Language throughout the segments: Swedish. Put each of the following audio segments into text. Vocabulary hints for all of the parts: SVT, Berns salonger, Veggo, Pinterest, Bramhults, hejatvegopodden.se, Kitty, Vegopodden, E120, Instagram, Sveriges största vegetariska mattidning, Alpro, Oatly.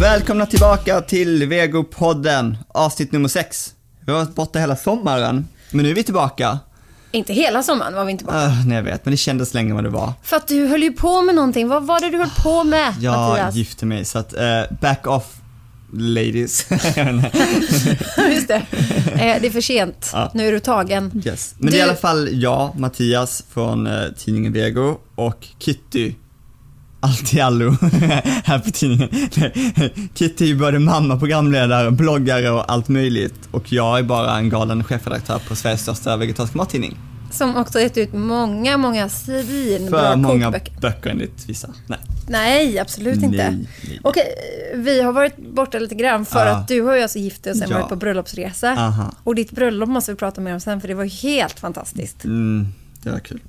Välkomna tillbaka till Vegopodden, avsnitt nummer 6. Vi har varit borta hela sommaren, men nu är vi tillbaka. Inte hela sommaren var vi inte borta. Nej, jag vet, men det kändes länge vad det var. För att du höll ju på med någonting. Vad var det du höll på med, Matias? Jag gifte mig, så att back off, ladies. Just det, det är för sent. Ja. Nu är du tagen. Yes. Men det är i alla fall jag, Matias från tidningen Veggo, och Kitty. Allt i allo här på tidningen. Kitty är både mamma, programledare, bloggare och allt möjligt. Och jag är bara en galen chefredaktör på Sveriges största vegetariska mattidning. Som också gett ut många svinbra kokböcker. För många böcker enligt vissa. Nej, absolut inte. Nej. Okej, vi har varit borta lite grann för att du har ju alltså gift dig och sen varit på bröllopsresa. Aha. Och ditt bröllop måste vi prata mer om sen, för det var helt fantastiskt. Det var kul.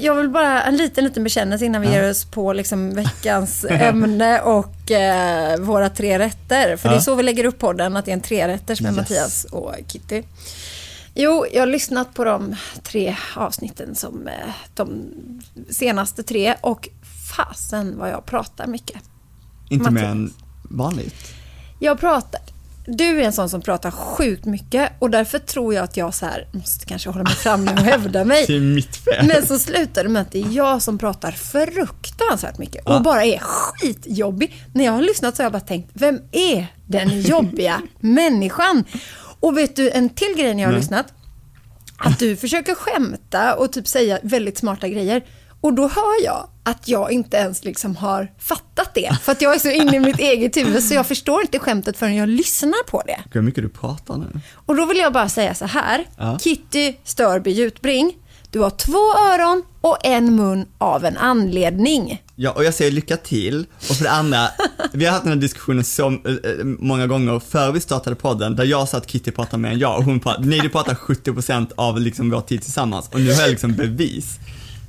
Jag vill bara en liten bekännelse innan vi ger oss på liksom veckans ämne och våra tre rätter. För det är så vi lägger upp podden, att det är en trerätters med Mattias och Kitty. Jo, jag har lyssnat på de tre avsnitten, som de senaste tre. Och fasen vad jag pratar mycket. Inte mer än vanligt. Du är en sån som pratar sjukt mycket, och därför tror jag att jag så här måste kanske hålla mig fram och hävda mig. Det är mitt fel. Men så slutar det med att det är jag som pratar fruktansvärt mycket och bara är skitjobbig. När jag har lyssnat så har jag bara tänkt, vem är den jobbiga människan? Och vet du, en till grej när jag har lyssnat, att du försöker skämta och typ säga väldigt smarta grejer. Och då hör jag att jag inte ens liksom har fattat det. För att jag är så inne i mitt eget huvud, så jag förstår inte skämtet förrän jag lyssnar på det. Hur mycket du pratar nu. Och då vill jag bara säga så här. Kitty Störby Jutbring, du har 2 öron och en mun av en anledning. Ja, och jag säger lycka till. Och för det andra, vi har haft den här diskussionen så många gånger för vi startade podden, där jag sa att Kitty pratar mer än jag. Och hon pratar, nej, du pratar 70% av liksom vår tid tillsammans. Och nu har jag liksom bevis.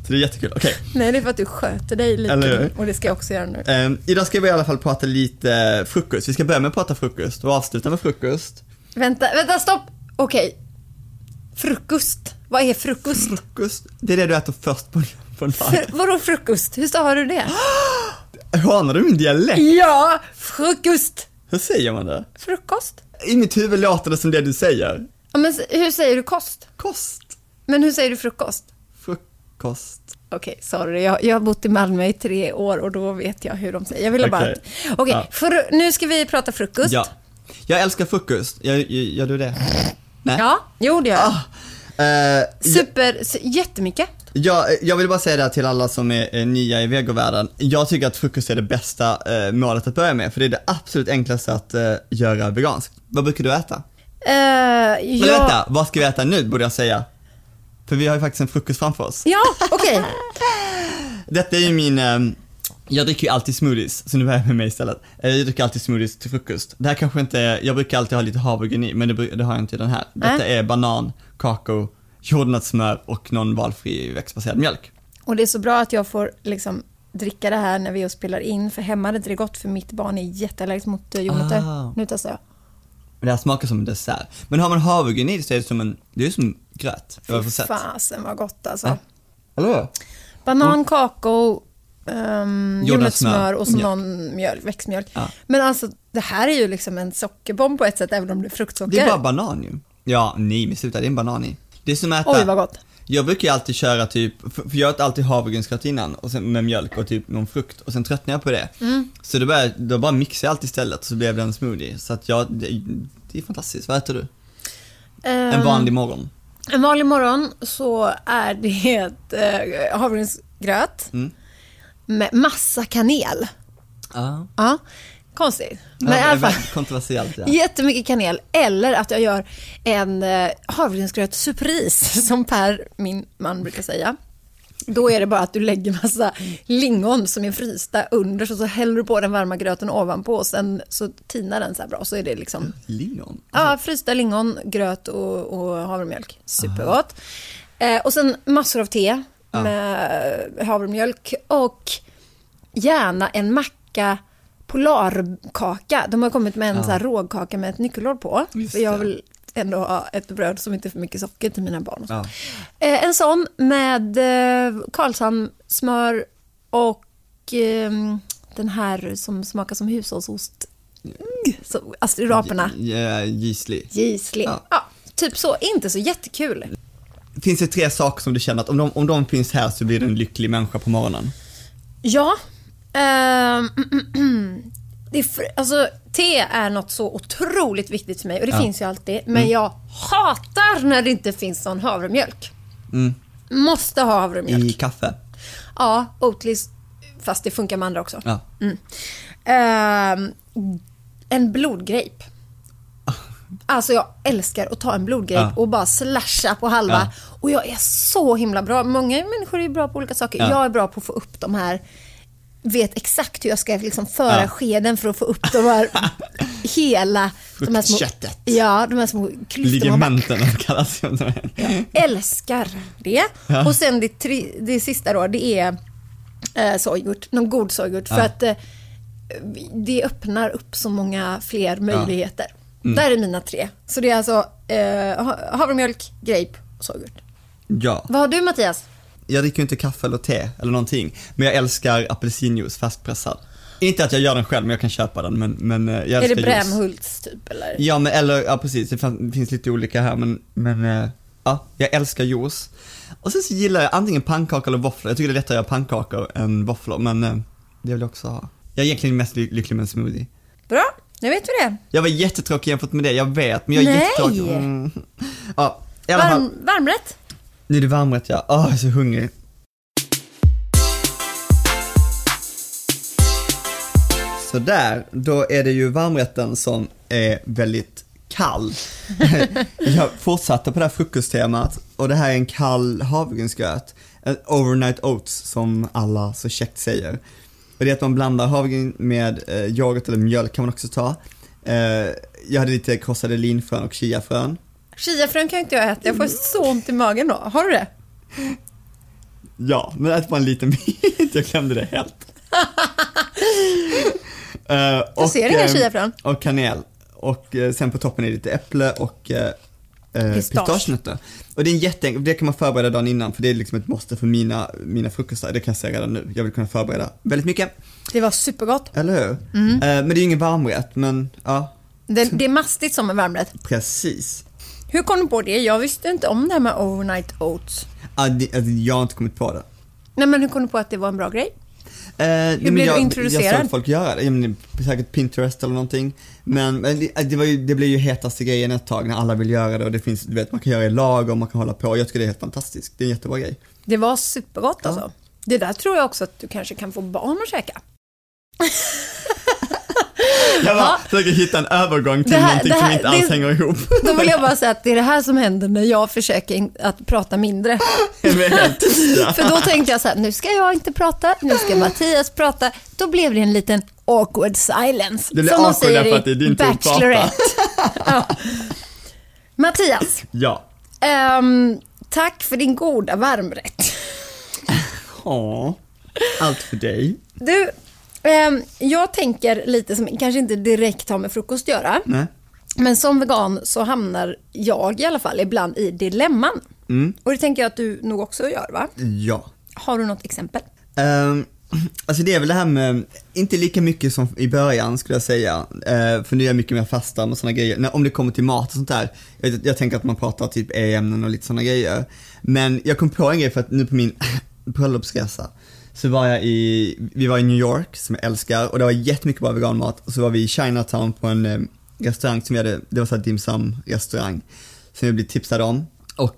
Så det är jättekul. Okay. Nej, det är för att du sköter dig lite. Och det ska jag också göra nu. Idag ska vi i alla fall prata lite frukost. Vi ska börja med att prata frukost och avsluta med frukost. Vänta, stopp. Okej. Frukost. Vad är frukost? Frukost, det är det du äter först på en dag. Vadå frukost? Hur stavar du det? Hörnar du min dialekt? Ja, frukost. Hur säger man det? Frukost. I mitt huvud låter det som det du säger. Ja, men hur säger du kost? Kost. Men hur säger du frukost? Okej, sorry. Jag har bott i Malmö i 3 år och då vet jag hur de säger. Jag ville bara... Nu ska vi prata frukost. Ja. Jag älskar frukost. Gör du det? Nej. Ja, jo det gör jag. Jättemycket. Jag vill bara säga det här till alla som är nya i vegovärlden. Jag tycker att frukost är det bästa målet att börja med, för det är det absolut enklaste att göra vegansk. Vad brukar du äta? Vänta, vad ska vi äta nu, borde jag säga. För vi har ju faktiskt en frukost framför oss. Ja, okej. Detta är ju min... jag dricker ju alltid smoothies, så nu börjar jag med mig istället. Jag dricker alltid smoothies till frukost. Det här kanske inte är... Jag brukar alltid ha lite havregryn i, men det har jag inte i den här. Detta är banan, kakao, jordnötssmör och någon valfri växtbaserad mjölk. Och det är så bra att jag får liksom dricka det här när vi spelar in. För hemma hade det inte gott, för mitt barn är jätteallergisk mot jordnötter. Nu testar jag. Det här smakar som en dessert. Men har man havregryn i, så är det som en... Det är som gröt. Fasen var gott alltså. Eller? Banan, kakao, jordnötssmör och så någon växtmjölk. Ja. Men alltså, det här är ju liksom en sockerbomb på ett sätt, även om det är fruktsocker. Det är bara banan ju. Ja, nej, men sluta, det är en banan i. Det är som att äta... Oj, vad gott. Jag brukar alltid köra typ... För jag har alltid havregrynsgröt innan och sen med mjölk och typ någon frukt. Och sen tröttnar jag på det. Så då bara mixar jag allt istället, så blev det en smoothie. Så att det är fantastiskt. Vad äter du? En vanlig morgon så är det havregrynsgröt med massa kanel. Konstigt. Men i alla fall kontroversiellt. Jättemycket kanel, eller att jag gör en havregrynsgröt-surpris, som Per, min man, brukar säga. Då är det bara att du lägger massa lingon som är frysta under, så häller du på den varma gröten ovanpå och sen så tinar den så här bra, så är det liksom lingon. Ja, frysta lingon, gröt och havremjölk. Supergott. Och sen massor av te med havremjölk och gärna en macka polarkaka. De har kommit med en så här rågkaka med ett nyckelhål på. För jag vill ändå ha ett bröd som inte är för mycket socker till mina barn. En sån med Karlshamn, smör och Den här som smakar som hushållsost. Så, alltså raporna. Gisli. Gisli. Ja, typ så. Inte så jättekul. Finns det tre saker som du känner att om de finns här så blir du en lycklig människa på morgonen? Ja. Alltså, te är något så otroligt viktigt för mig. Och det finns ju alltid. Men jag hatar när det inte finns någon havremjölk. Måste ha havremjölk. I kaffe? Ja, Oatly. Fast det funkar med andra också. Ja. En blodgrejp. Alltså jag älskar att ta en blodgrejp och bara slasha på halva. Och jag är så himla bra. Många människor är bra på olika saker. Jag är bra på att få upp de här. Vet exakt hur jag ska liksom föra skeden för att få upp de här hela de här små köttet. Ja, de här små ligamenten kallas det. Jag älskar det. Ja. Och sen det sista då, det är sojgurt, någon god sojgurt för att det öppnar upp så många fler möjligheter. Där är mina tre. Så det är alltså havremjölk, grape och sojgurt. Ja. Vad har du, Mattias? Jag dricker ju inte kaffe eller te eller någonting. Men jag älskar apelsinjuice fastpressad. Inte att jag gör den själv, men jag kan köpa den. Men jag älskar. Är det Bramhults typ? Eller? Ja, men, eller, ja, precis. Det finns lite olika här. Men ja, jag älskar juice. Och sen så gillar jag antingen pannkakor eller våfflor. Jag tycker det är lättare att göra pannkakor än våfflor. Men det vill jag också ha. Jag är egentligen mest lycklig med en smoothie. Bra, nu vet vi det. Jag var jättetråkig jämfört med det, jag vet. Men jag är jättetråkig. Ja, varmrätt? Nu är det varmrätt, ja. Jag är så hungrig. Så där, då är det ju varmrätten som är väldigt kall. Jag fortsatte på det här frukosttemat. Och det här är en kall havregrynsgröt. En overnight oats, som alla så käckt säger. Och det är att man blandar havregryn med yoghurt eller mjölk kan man också ta. Jag hade lite krossade linfrön och chiafrön. Chiafrön kan inte jag äta, jag får så ont i magen då. Har du det? Ja, men ät bara en liten bit. Jag glömde det helt. Du ser inga chiafrön. Och kanel. Och sen på toppen är lite äpple och pistagenötter. Och det är det kan man förbereda dagen innan. För det är liksom ett måste för mina frukostar. Det kan jag säga redan nu. Jag vill kunna förbereda väldigt mycket. Det var supergott. Eller hur? Mm. Men det är ju ingen varmrätt, men ja. Det är mastigt som en varmrätt. Precis. Hur kom du på det? Jag visste inte om det här med overnight oats. Jag har inte kommit på det. Nej, men hur kom du på att det var en bra grej? Hur blev du introducerad? Jag såg folk göra det. Säkert Pinterest eller någonting. Men det blev ju hetaste grejen ett tag när alla vill göra det. Och det finns, du vet, man kan göra det i lag och man kan hålla på. Jag tycker det är helt fantastiskt. Det är en jättebra grej. Det var supergott alltså. Det där tror jag också att du kanske kan få barn att käka. Jag försöker hitta en övergång till någonting som inte alls hänger ihop. Då vill jag bara säga att det är det här som händer när jag försöker att prata mindre. För då tänkte jag så här, nu ska jag inte prata, nu ska Mattias prata. Då blev det en liten awkward silence. Det blev awkward därför att det är din tur att prata. Mattias, tack för din goda varmrätt. Allt för dig. Du... Jag tänker lite som kanske inte direkt har med frukost att göra. Nej. Men som vegan så hamnar jag i alla fall ibland i dilemman. Och det tänker jag att du nog också gör, va? Ja. Har du något exempel? Alltså det är väl det här med, inte lika mycket som i början skulle jag säga. För nu är jag mycket mer fastan och såna grejer. Om det kommer till mat och sånt där. Jag tänker att man pratar typ e-ämnen och lite såna grejer. Men jag kom på en grej för att nu på min bröllopsresa. Så var vi var i New York, som jag älskar, och det var jättemycket bra veganmat. Och så var vi i Chinatown på en restaurang som det var så här dimsum-restaurang som jag blev tipsad om. Och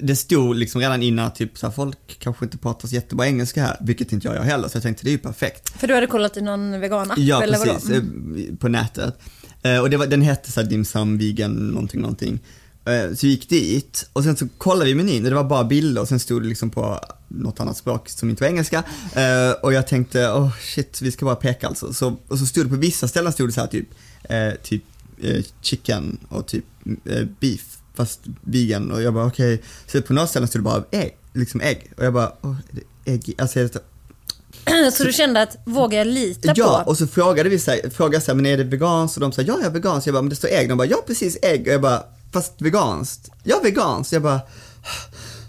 det stod liksom redan innan typ så här, folk kanske inte pratar så jättebra engelska här, vilket inte jag gör heller, så jag tänkte det är ju perfekt. För du hade kollat i någon vegan-app eller vadå? Ja, precis, på nätet. Och den hette så här dimsum vegan någonting. Så vi gick dit och sen så kollade vi menyn och det var bara bilder och sen stod det liksom på något annat språk som inte var engelska. Och jag tänkte, shit, vi ska bara peka alltså. Och så stod det på vissa ställen stod det så här typ chicken och typ beef fast vegan. Och jag bara okej. Så på några ställen stod det bara ägg. Och jag bara, ägg. Alltså jag Så du kände att vågar jag lita på? Ja, och så frågade vi så här, men är det veganskt? Och de sa, ja jag är veganskt. Jag bara, men det står ägg. De bara, ja precis ägg. Och jag bara, fast veganskt. Jag är veganskt. Jag bara,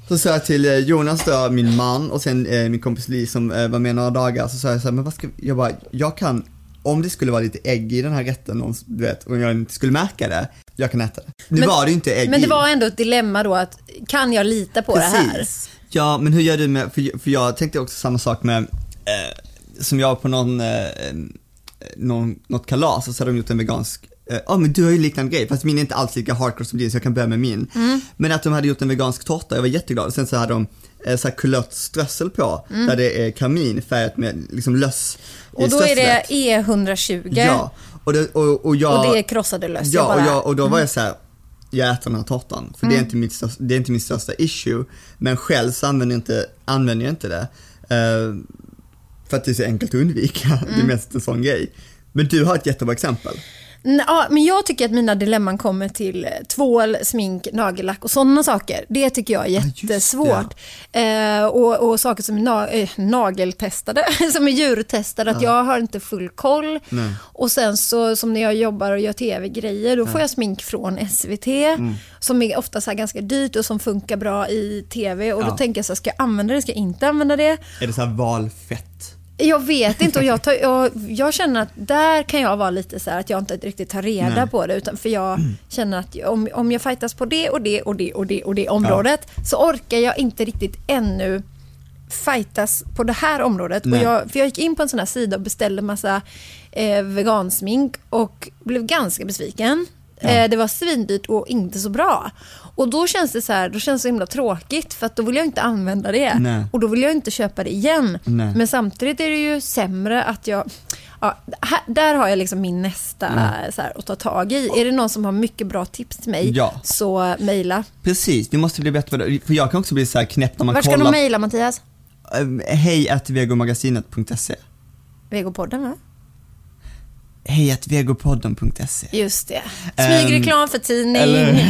Så sa jag till Jonas då, min man, och sen min kompis Li som var med några dagar. Så sa jag så här, men vad ska jag bara, jag kan, om det skulle vara lite ägg i den här rätten, om, du vet, om jag inte skulle märka det, jag kan äta det. Nu var det ju inte ägg. Men det var ändå ett dilemma då, att kan jag lita på precis. Det här? Ja, men hur gör du med, för jag tänkte också samma sak med, som jag på något kalas, och så hade de gjort en vegansk. Ja, men du har ju liknande grej, fast min är inte alls lika hardcore som din, så jag kan börja med min. Men att de hade gjort en vegansk tårta, jag var jätteglad. Och sen så hade de så här kulörtströssel på, där det är kamin färgat med liksom löss. Och då strösslet. Är det E120. Ja, och det är krossade löss. Ja, och då var jag så här, jag äter den här tårtan. För det är inte min största issue. Men själv så använder jag inte det, för att det är så enkelt att undvika. Det är mest en sån grej. Men du har ett jättebra exempel. Ja, men jag tycker att mina dilemman kommer till tvål, smink, nagellack och sådana saker. Det tycker jag är jättesvårt. Och saker som är nageltestade, som är djurtestade, att jag har inte full koll. Nej. Och sen så, som när jag jobbar och gör tv-grejer, då får jag smink från SVT, som är ofta så här ganska dyrt och som funkar bra i tv. Och då tänker jag så här, ska jag använda det, ska jag inte använda det? Är det så här valfett? Jag vet inte, och jag känner att där kan jag vara lite så här, att jag inte riktigt tar reda på det, utan för jag känner att om jag fightas på det området, så orkar jag inte riktigt ännu fightas på det här området. Och jag gick in på en sån här sida och beställde massa vegansmink och blev ganska besviken. Det var svindyrt och inte så bra. Och då känns det så här, då känns det så himla tråkigt, för att då vill jag inte använda det. Nej. Och då vill jag inte köpa det igen. Nej. Men samtidigt är det ju sämre att jag, ja, där har jag liksom min nästa så här, att ta tag i. Är det någon som har mycket bra tips till mig, så mejla. Precis, du måste bli bättre, för jag kan också bli så här knäpp när man kollar. Var ska du mejla, Mattias? hejatvegomagasinet.se. Vegopodden, va? hejatvegopodden.se. Just det. Smygreklam för tidning.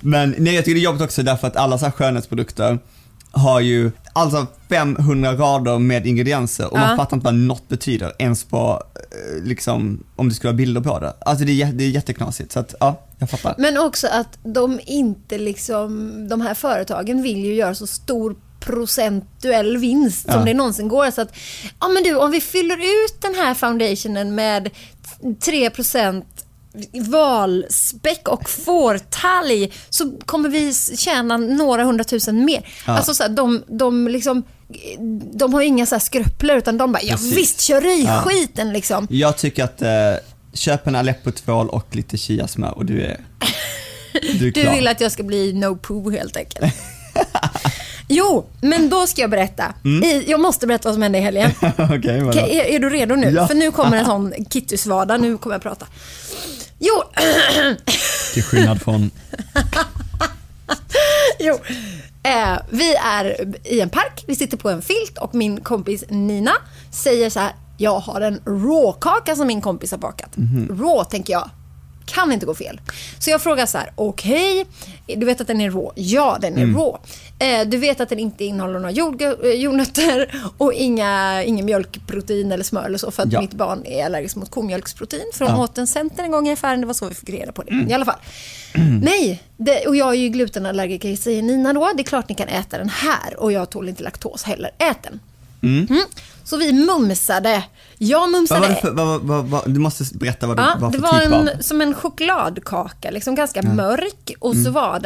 Men nej, jag tycker det är jobbigt också, därför att alla så här skönhetsprodukter har ju alltså 500 rader med ingredienser, och man fattar inte vad något betyder ens på liksom, om det skulle vara bilder på det. Alltså det är jätteknasigt, så att jag fattar. Men också att de inte liksom, de här företagen vill ju göra så stor procentuell vinst som det någonsin går, så att, ja men du, om vi fyller ut den här foundationen med 3% valspäck och fårtalg, så kommer vi tjäna några 100 000 mer. Alltså så här, de liksom, de har ju inga så här skröpplar, utan de bara, visst, kör i skiten liksom. Jag tycker att köp en Aleppo-tvål och lite chiasmör, och du är klar. Du vill att jag ska bli no poo helt enkelt. Jo, men då ska jag berätta. Jag måste berätta vad som hände i helgen. Okay, är du redo nu? Ja. För nu kommer en sån kittysvada. Nu kommer jag prata. Jo. Till skillnad från... Jo. Vi är i en park. Vi sitter på en filt. Och min kompis Nina säger så här: jag har en råkaka som min kompis har bakat. Rå, tänker jag. Kan inte gå fel. Så jag frågar så här: okej, du vet att den är rå? Ja, den är rå. Du vet att den inte innehåller några jordnötter och ingen mjölkprotein eller smör eller så, för att mitt barn är allergisk mot komjölksprotein. För de åt en center en gång i affären, det var så vi fick reda på det. I alla fall. Nej, och jag är ju glutenallergiker, säger Nina då. Det är klart ni kan äta den här, och jag tål inte laktos heller. Ät den. Så vi mumsade. Jag mumsade. Vad, du måste berätta vad du var för typ av. Det var som en chokladkaka, liksom ganska mörk, och så var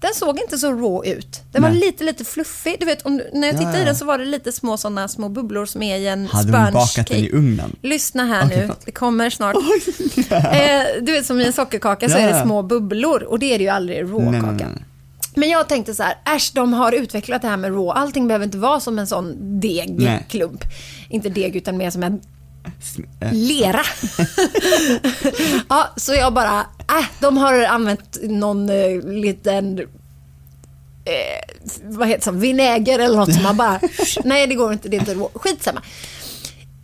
den såg inte så rå ut. Den var lite fluffig. Du vet, när jag tittade i den så var det lite små bubblor som är i en sponge cake. Hade du bakat den i ugnen? Lyssna här, nu, det kommer snart. Du vet, som i en sockerkaka så är det små bubblor, och det är det ju aldrig i råkakan. Men jag tänkte så här: äsch, de har utvecklat det här med raw. Allting behöver inte vara som en sån degklump. Inte deg, utan mer som en lera. Ja, så jag bara, de har använt någon liten vad heter det, vinäger eller något som man bara, nej, det går inte, det är inte raw. Skitsamma.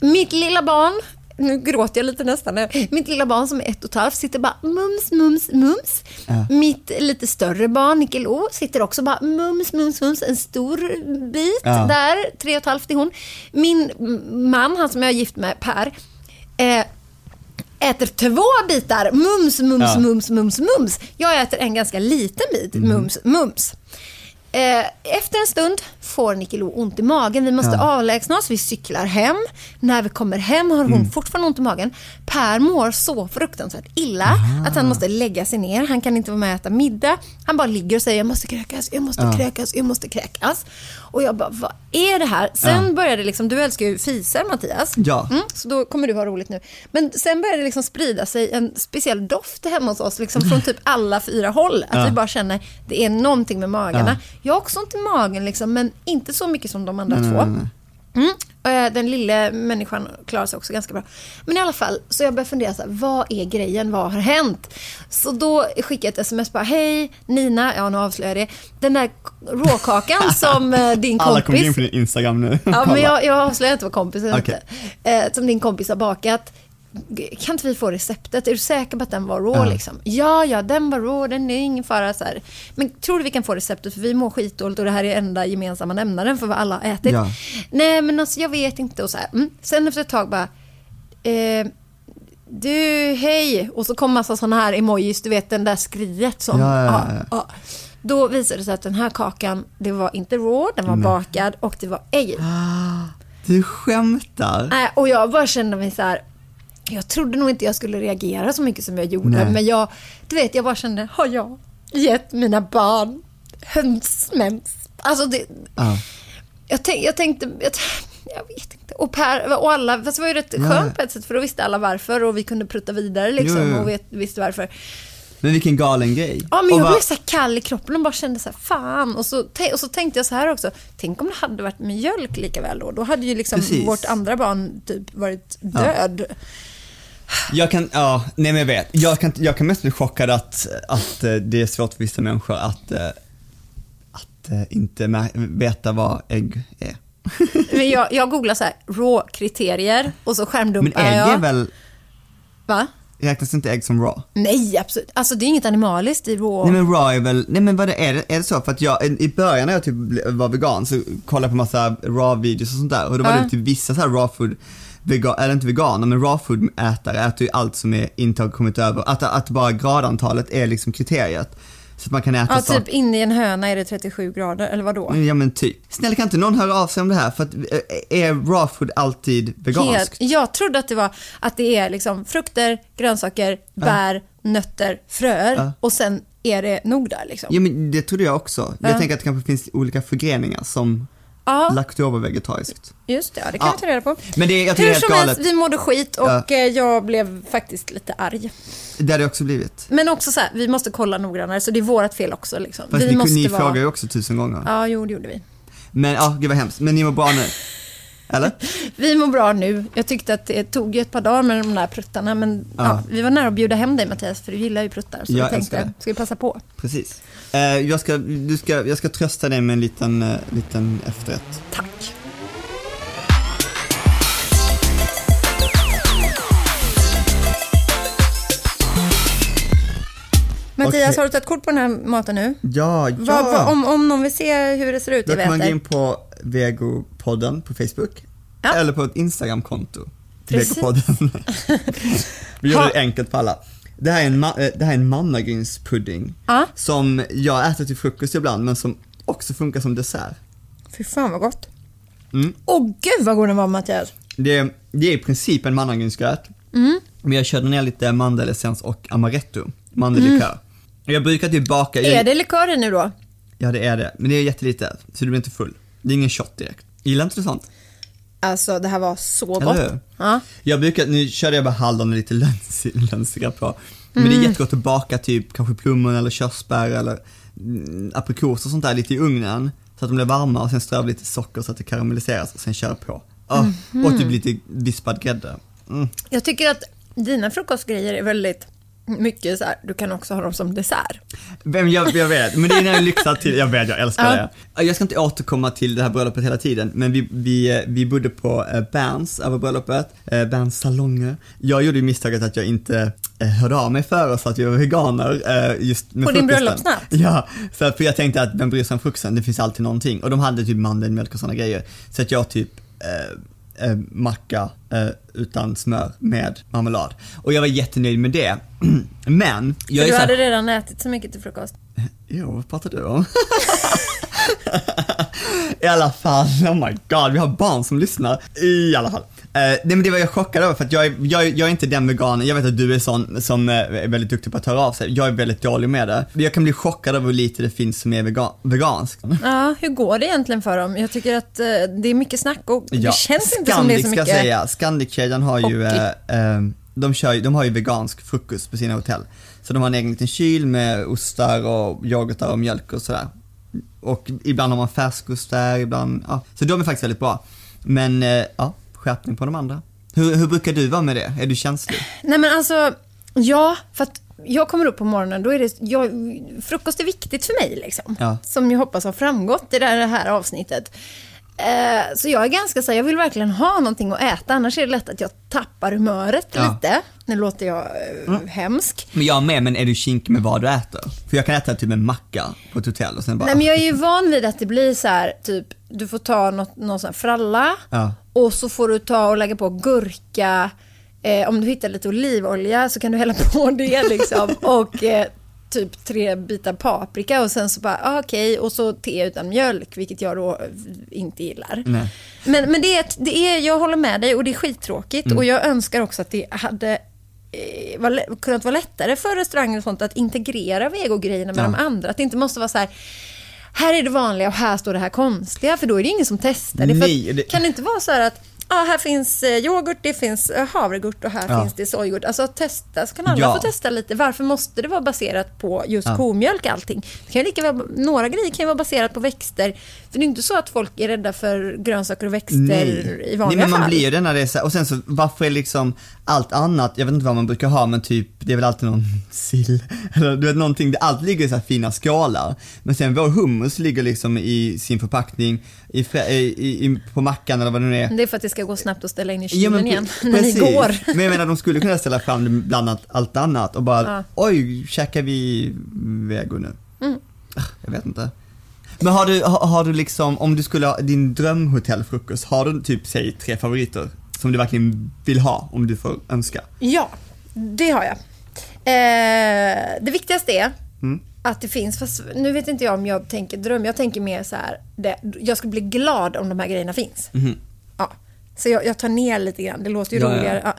Mitt lilla barn, nu gråter jag lite nästan. Mitt lilla barn som är 1,5 sitter bara mums. Mitt lite större barn, Nickel O, sitter också bara mums. En stor bit där, 3,5 är hon. Min man, han som jag är gift med, Per, äter två bitar. Mums. Jag äter en ganska liten bit. Mums. Efter en stund får Nikilo ont i magen. Vi måste avlägsna oss, vi cyklar hem. När vi kommer hem har hon fortfarande ont i magen. Per mår så fruktansvärt illa att han måste lägga sig ner. Han kan inte vara med och äta middag. Han bara ligger och säger, jag måste kräkas. Och jag bara, vad är det här? Sen började liksom, du älskar ju fisar, Mattias. Ja. Så då kommer du ha roligt nu. Men sen började det liksom sprida sig en speciell doft hemma hos oss liksom, från typ alla fyra håll. Att vi bara känner, det är någonting med magarna. Jag har också ont i magen liksom, men inte så mycket som de andra två. Den lilla människan klarar sig också ganska bra. Men i alla fall, så jag började fundera så här, vad är grejen, vad har hänt? Så då skickade jag ett sms bara, hej Nina, ja nu avslöjar jag det. Den där råkakan som din kompis alla kommer in på din Instagram nu. Ja, men jag avslöjar inte vad kompisen som din kompis har bakat. Kan inte vi få receptet? Är du säker på att den var raw liksom? Ja, den var raw, den är ingen fara så här. Men tror du vi kan få receptet? För vi mår skitdåligt och det här är enda gemensamma nämnaren för vad alla har ätit. Ja. Nej, men alltså jag vet inte och så här. Sen efter ett tag bara du, hej! Och så kom massa sådana här emojis, du vet den där skriet som ja. Då visade det sig att den här kakan, det var inte raw, den var bakad och det var ägg. Du skämtar. Och jag bara kände mig så här. Jag trodde nog inte jag skulle reagera så mycket som jag gjorde. Nej. Men jag, du vet, jag bara kände, har jag gett mina barn hönsmens? Alltså det jag vet inte. Och Per och alla, fast det var ju rätt skönt på ett sätt, för då visste alla varför och vi kunde prutta vidare liksom, visste varför. Men vilken galen grej. Ja, men jag blev så kall i kroppen och bara kände så här, fan. Och så tänkte jag så här också, tänk om det hade varit mjölk lika väl då hade ju liksom vårt andra barn typ varit död. Jag kan mest bli chockad att det är svårt för vissa människor att inte veta vad ägg är. Men jag googlar så här raw kriterier och så skärmdumpar jag. Men ägg är väl va? Räknas inte ägg som raw? Nej, absolut. Alltså det är inget animaliskt i raw. Nej, men raw är väl... Nej, men vad är det så? För att jag i början när jag typ var vegan så kollade jag på massa raw-videos och sånt där. Och då var det typ vissa så här raw food... eller inte veganer, men raw food-ätare äter ju allt som är intag kommit över. Att bara gradantalet är liksom kriteriet. Så att man kan äta typ inne i en höna är det 37 grader, eller vadå? Ja, men typ. Snälla, kan inte någon höra av sig om det här? För att är raw food alltid veganskt? Jag trodde att det var att det är liksom frukter, grönsaker, bär, nötter, fröer och sen är det nog där liksom. Ja, men det trodde jag också. Jag tänker att det kanske finns olika förgreningar som... laktovevegetariskt. Just det, det kan jag ta reda på. Men det, jag hur som helst, vi mådde skit och jag blev faktiskt lite arg. Det hade också blivit. Men också så här, vi måste kolla noggrannare, så det är vårat fel också liksom. Fast vi måste frågar ju också 1000 gånger. Ja, jo, det gjorde vi. Men det var hemskt. Men ni mår bra nu? Eller? Vi mår bra nu. Jag tyckte att det tog ett par dagar med de där pruttarna, men vi var nära att bjuda hem dig, Mattias, för du gillar ju pruttar, så jag tänkte, ska vi passa på? Precis. Jag ska trösta dig med en liten efterrätt. Tack. Mattias, har du tagit kort på den här maten nu? Ja. Om någon vill se hur det ser ut i väter. Då kan man gå in på Vegopodden på Facebook eller på ett Instagram-konto. Vegopodden. Vi gör det enkelt för alla. Det här är en mannagrynspudding som jag äter till frukost ibland, men som också funkar som dessert. Fy fan vad gott. Åh gud vad god den var, Mattias. Det är i princip en mannagrynsgröt. Men jag körde ner lite mandelessens och amaretto. Mandellikör. Jag brukar typ baka... Är det likörer nu då? Ja, det är det. Men det är jättelite, så du blir inte full. Det är ingen shot direkt. Gillar inte du sånt? Alltså, det här var så gott. Nu körde jag bara hallon och lite lönsiga på. Men det är jättegott att baka typ kanske plommon eller körsbär eller aprikos och sånt där lite i ugnen. Så att de blir varma och sen ströv lite socker så att det karamelliseras och sen kör på. Och typ lite vispad grädde. Jag tycker att dina frukostgrejer är väldigt... mycket så här, du kan också ha dem som dessert. Jag vet, men det är när jag lyxar till. Jag vet, jag älskar det. Jag ska inte återkomma till det här bröllopet hela tiden. Men vi bodde på Berns över bröllopet, Berns salonger. Jag gjorde ju misstaget att jag inte hörde av mig för oss att vi var veganer just med på din bröllopsnatt? Ja, för jag tänkte att vem bryr sig om frukosten? Det finns alltid någonting. Och de hade typ mandelmjölk och sådana grejer. Så att jag typ macka utan smör med marmelad. Och jag var jättenöjd med det. Men jag du hade redan ätit så mycket till frukost. Jo, vad pratar du om? I alla fall, oh my god, vi har barn som lyssnar. I alla fall. Nej, men det var jag chockad över, för att jag är inte den veganen. Jag vet att du är sån som är väldigt duktig på att höra av sig. Jag är väldigt dålig med det. Jag kan bli chockad över hur lite det finns som är veganskt. Ja, hur går det egentligen för dem? Jag tycker att det är mycket snack och det känns inte som det är så mycket. Ska säga, Scandic-kedjan har ju de har ju vegansk frukost på sina hotell. Så de har en egen liten kyl med ostar och yoghurtar och mjölk och sådär. Och ibland har man färskost där, ibland, ja. Så de är faktiskt väldigt bra. Men ja, skärpning på de andra. Hur brukar du vara med det? Är du känslig? Nej, men alltså, ja, för att jag kommer upp på morgonen, då är det, frukost är viktigt för mig liksom. Ja. Som jag hoppas har framgått i det här avsnittet. Så jag är ganska så här, jag vill verkligen ha någonting att äta, annars är det lätt att jag tappar humöret lite. Nu låter jag hemsk. Men jag med, men är du kink med vad du äter? För jag kan äta typ en macka på ett hotell och sen bara... Nej, men jag är ju van vid att det blir så här, typ, du får ta någon sån här fralla och så får du ta och lägga på gurka, om du hittar lite olivolja så kan du hälla på det liksom. Och typ 3 bitar paprika och sen så bara, okej, och så te utan mjölk, vilket jag då inte gillar. Nej. Men det är, jag håller med dig, och det är skittråkigt. Och jag önskar också att det hade kunnat vara lättare för restauranger och sånt att integrera vegogrejerna med de andra. Att det inte måste vara så här är det vanliga och här står det här konstiga, för då är det ingen som testar det. Nej, för kan det inte vara så här att här finns yoghurt, det finns havregurt och här finns det sojgurt. Alltså testa, så kan alla få testa lite. Varför måste det vara baserat på just komjölk allting? Det kan lika väl, några grejer kan ju vara baserat på växter. För det är inte så att folk är rädda för grönsaker och växter i vanliga fall. Nej, men man blir ju den här resa. Och sen så, varför är liksom allt annat, jag vet inte vad man brukar ha, men typ, det är väl alltid någon sill. Eller du vet någonting, det allt ligger i så här fina skalar. Men sen vår hummus ligger liksom i sin förpackning, på mackan eller vad det nu är. Det är för att det ska gå snabbt och ställa in i kylen igen. Precis. Men igår. Men jag menar, de skulle kunna ställa fram bland annat allt annat och bara, oj, käkar vi Veggo nu? Jag vet inte. Men har du liksom, om du skulle ha din drömhotellfrukost, har du typ, säg 3 favoriter som du verkligen vill ha om du får önska? Ja, det har jag. Det viktigaste är att det finns, fast nu vet inte jag om jag tänker dröm, jag tänker mer så här, jag skulle bli glad om de här grejerna finns. Ja, så jag tar ner lite grann, det låter ju roligare. Ja.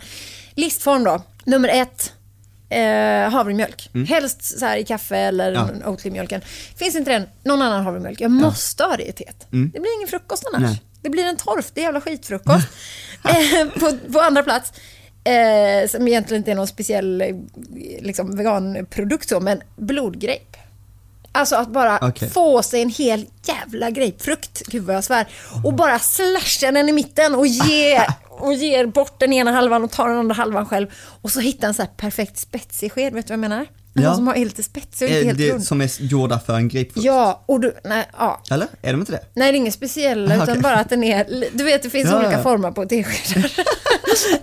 Listform då, nummer 1, havremjölk. Helst så här i kaffe eller Oatly-mjölken. Finns inte den, någon annan havremjölk. Jag måste ha det i teet. Det blir ingen frukost annars. Nej. Det blir en torf, det är jävla skitfrukost. På andra plats, som egentligen inte är någon speciell liksom, veganprodukt så, men blodgrape. Alltså att bara få sig en hel jävla grapefrukt, gud vad jag svär, och bara slasha den i mitten och ger bort den ena halvan och tar den andra halvan själv, och så hittar en så här perfekt spetsig sked, vet du vad jag menar? Ja. Som har helt spets och inte helt rund. Som är gjorda för en grapefrukt. Ja, och du, nej, eller? Är de inte det? Nej, det är inget speciellt, utan bara att den är, du vet, det finns olika former på teskedar.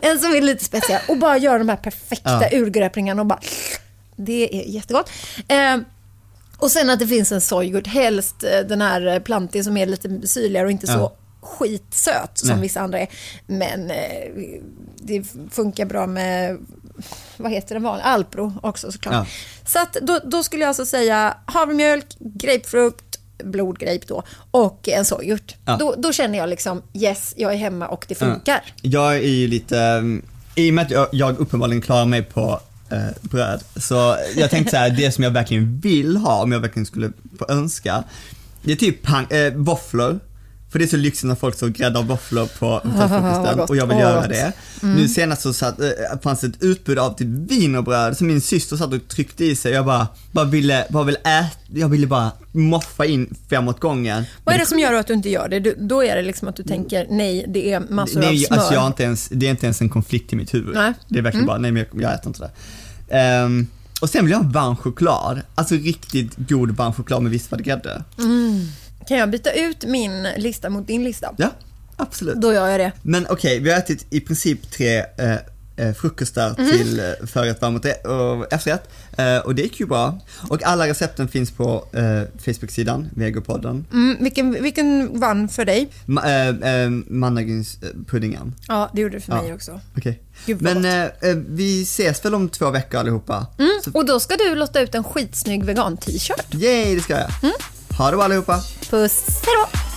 En som är lite speciell och bara gör de här perfekta urgräpningarna och bara, det är jättegott. Och sen att det finns en sojgurt, helst den här planten som är lite syrligare och inte så skitsöt som vissa andra är. Men det funkar bra med, vad heter den vanliga? Alpro också såklart. Ja. Så att då skulle jag alltså säga havremjölk, grapefrukt, blodgrape då, och en sojgurt. Ja. Då känner jag liksom, yes, jag är hemma och det funkar. Ja. Jag är ju lite, i och med att jag uppenbarligen klarar mig på bröd, så jag tänkte så här, det som jag verkligen vill ha, om jag verkligen skulle få önska, det är typ våfflor. För det är så lyxigt när folk så gräddar våfflor på hotellfrukosten, och jag vill göra det. Nu senast så fanns ett utbud av typ vinerbröd som min syster satt och tryckte i sig. Jag bara ville äta, jag ville bara moffa in 5 åt gången. Vad är det som gör att du inte gör det? Då är det liksom att du tänker, nej, det är massor av smör. Alltså det är inte ens en konflikt i mitt huvud. Nej. Det är verkligen bara, nej, men jag äter inte det. Och sen vill jag ha varm choklad. Alltså riktigt god varm choklad med vispad grädde. Kan jag byta ut min lista mot din lista? Ja, absolut. Då gör jag det. Men okej, vi har ätit i princip 3 frukostar till förrätt, varmrätt och efterrätt. Och det gick ju bra. Och alla recepten finns på Facebook-sidan Vegopodden. Vilken vann för dig? Mannagrynspuddingen. Ja, det gjorde det för mig också. Okej. Men vi ses väl om 2 veckor allihopa. Och då ska du låta ut en skitsnygg vegan t-shirt. Yay, det ska jag. Ha det bra allihopa. Puss, hej då.